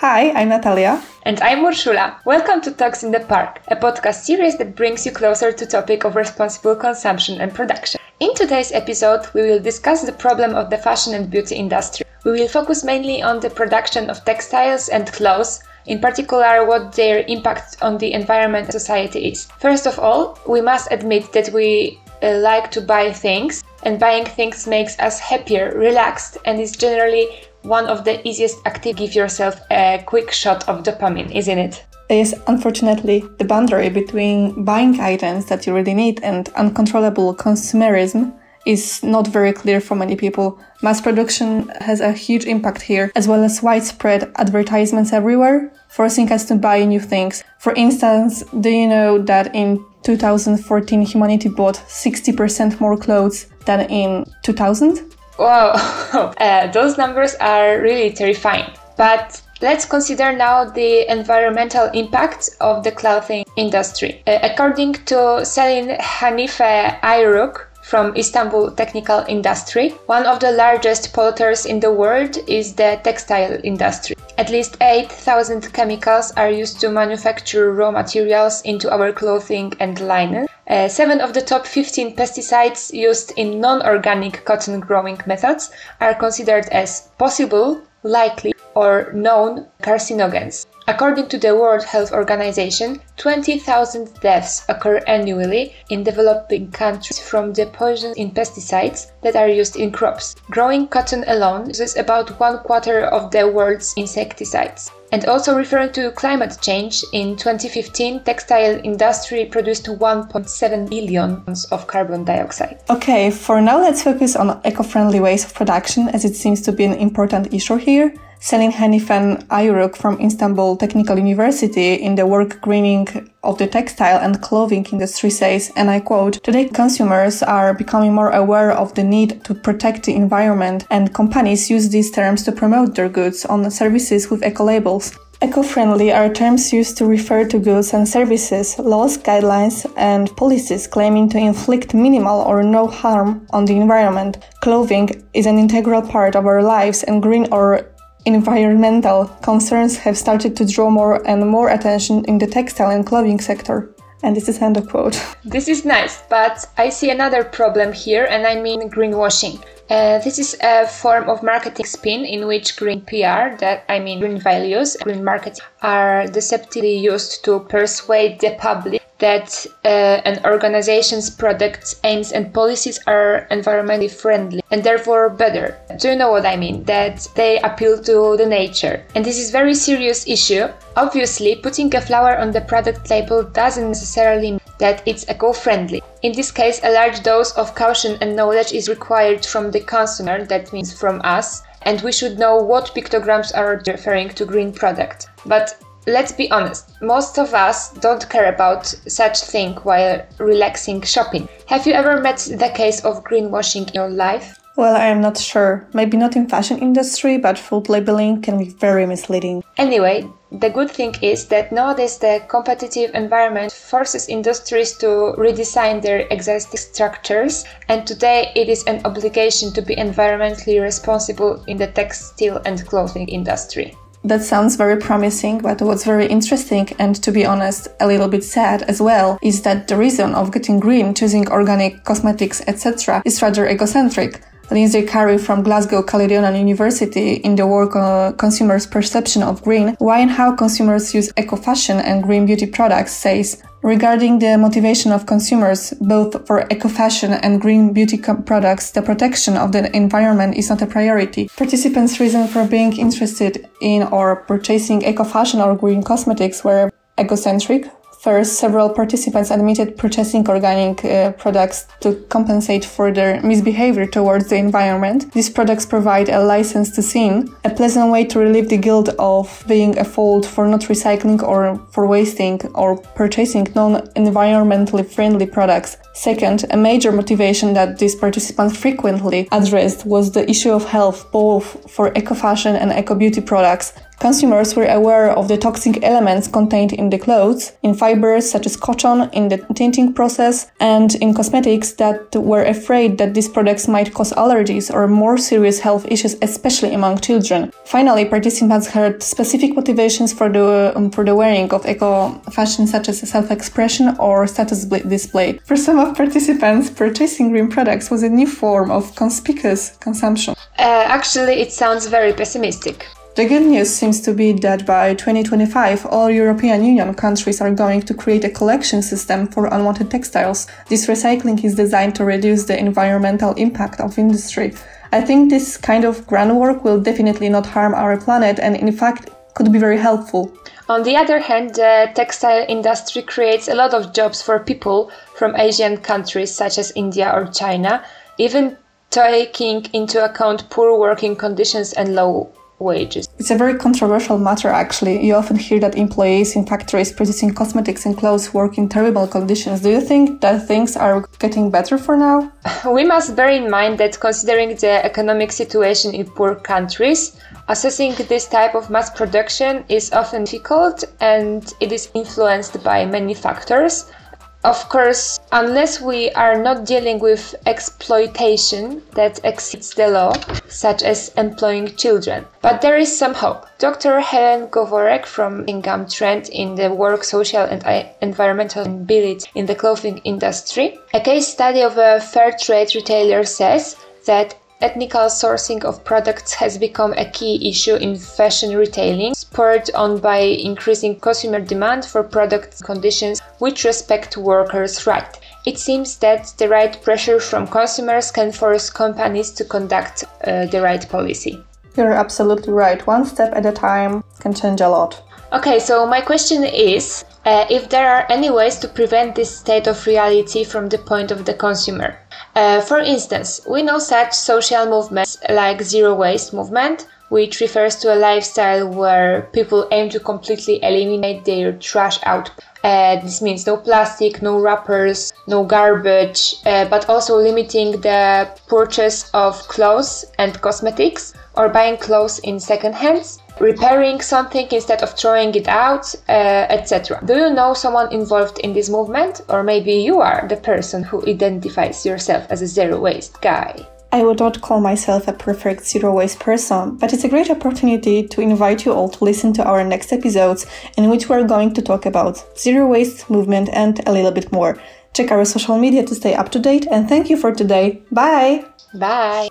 Hi, I'm Natalia. And I'm Urszula. Welcome to Talks in the Park, a podcast series that brings you closer to the topic of responsible consumption and production. In today's episode, we will discuss the problem of the fashion and beauty industry. We will focus mainly on the production of textiles and clothes, in particular what their impact on the environment and society is. First of all, we must admit that we like to buy things, and buying things makes us happier, relaxed, and is generally one of the easiest activities. Give yourself a quick shot of dopamine, isn't it? Yes, unfortunately, the boundary between buying items that you really need and uncontrollable consumerism is not very clear for many people. Mass production has a huge impact here, as well as widespread advertisements everywhere, forcing us to buy new things. For instance, do you know that in 2014 humanity bought 60% more clothes than in 2000? Wow, those numbers are really terrifying. But let's consider now the environmental impact of the clothing industry. According to Selin Hanife Ayruk, from Istanbul Technical University, one of the largest polluters in the world is the textile industry. At least 8,000 chemicals are used to manufacture raw materials into our clothing and linen. 7 of the top 15 pesticides used in non-organic cotton growing methods are considered as possible, likely, or known carcinogens. According to the World Health Organization, 20,000 deaths occur annually in developing countries from the poison in pesticides that are used in crops. Growing cotton alone uses about 1/4 of the world's insecticides. And also referring to climate change, in 2015, textile industry produced 1.7 billion tons of carbon dioxide. Okay, for now let's focus on eco-friendly ways of production, as it seems to be an important issue here. Selin Hanife Ayruk from Istanbul Technical University in the work Greening of the Textile and Clothing Industry says, and I quote, "Today consumers are becoming more aware of the need to protect the environment, and companies use these terms to promote their goods on services with eco-labels. Eco-friendly are terms used to refer to goods and services, laws, guidelines, and policies claiming to inflict minimal or no harm on the environment. Clothing is an integral part of our lives, and green or environmental concerns have started to draw more and more attention in the textile and clothing sector." And this is end of quote. This is nice, but I see another problem here, and I mean greenwashing. This is a form of marketing spin in which green PR, that I mean green values, green marketing, are deceptively used to persuade the public that an organization's products, aims and policies are environmentally friendly and therefore better. Do you know what I mean? That they appeal to the nature. And this is a very serious issue. Obviously, putting a flower on the product label doesn't necessarily mean that it's eco-friendly. In this case, a large dose of caution and knowledge is required from the consumer, that means from us, and we should know what pictograms are referring to green products. But let's be honest, most of us don't care about such thing while relaxing shopping. Have you ever met the case of greenwashing in your life? Well, I am not sure. Maybe not in fashion industry, but food labeling can be very misleading. Anyway, the good thing is that nowadays the competitive environment forces industries to redesign their existing structures, and today it is an obligation to be environmentally responsible in the textile and clothing industry. That sounds very promising, but what's very interesting, and to be honest, a little bit sad as well, is that the reason of getting green, choosing organic cosmetics, etc., is rather egocentric. Lindsay Curry from Glasgow Caledonian University in the work on consumers' perception of green, why and how consumers use eco-fashion and green beauty products, says, "Regarding the motivation of consumers, both for eco-fashion and green beauty products, the protection of the environment is not a priority. Participants' reason for being interested in or purchasing eco-fashion or green cosmetics were egocentric. First, several participants admitted purchasing organic products to compensate for their misbehavior towards the environment. These products provide a license to sin, a pleasant way to relieve the guilt of being a fault for not recycling or for wasting or purchasing non-environmentally friendly products. Second, a major motivation that these participants frequently addressed was the issue of health, both for eco-fashion and eco-beauty products. Consumers were aware of the toxic elements contained in the clothes, in fibers such as cotton, in the tinting process, and in cosmetics that were afraid that these products might cause allergies or more serious health issues, especially among children. Finally, participants heard specific motivations for the wearing of eco-fashion, such as self-expression or status display. For some of participants, purchasing green products was a new form of conspicuous consumption. Actually, it sounds very pessimistic. The good news seems to be that by 2025, all European Union countries are going to create a collection system for unwanted textiles. This recycling is designed to reduce the environmental impact of industry. I think this kind of groundwork will definitely not harm our planet and, in fact, could be very helpful. On the other hand, the textile industry creates a lot of jobs for people from Asian countries such as India or China, even taking into account poor working conditions and low wages. It's a very controversial matter, actually. You often hear that employees in factories producing cosmetics and clothes work in terrible conditions. Do you think that things are getting better for now? We must bear in mind that considering the economic situation in poor countries, assessing this type of mass production is often difficult and it is influenced by many factors. Of course, unless we are not dealing with exploitation that exceeds the law, such as employing children. But there is some hope. Dr. Helen Govorek from Income Trend in the Work, Social and Environmental Mobility in the Clothing Industry, a case study of a fair trade retailer, says that ethical sourcing of products has become a key issue in fashion retailing, spurred on by increasing consumer demand for product conditions which respect workers' rights. It seems that the right pressure from consumers can force companies to conduct the right policy. You're absolutely right. One step at a time can change a lot. Okay, so my question is if there are any ways to prevent this state of reality from the point of the consumer. For instance, we know such social movements like zero waste movement, which refers to a lifestyle where people aim to completely eliminate their trash output. This means no plastic, no wrappers, no garbage, but also limiting the purchase of clothes and cosmetics or buying clothes in second hands, repairing something instead of throwing it out, etc. Do you know someone involved in this movement? Or maybe you are the person who identifies yourself as a zero-waste guy. I would not call myself a perfect zero-waste person, but it's a great opportunity to invite you all to listen to our next episodes in which we are going to talk about zero-waste movement and a little bit more. Check our social media to stay up to date, and thank you for today. Bye! Bye!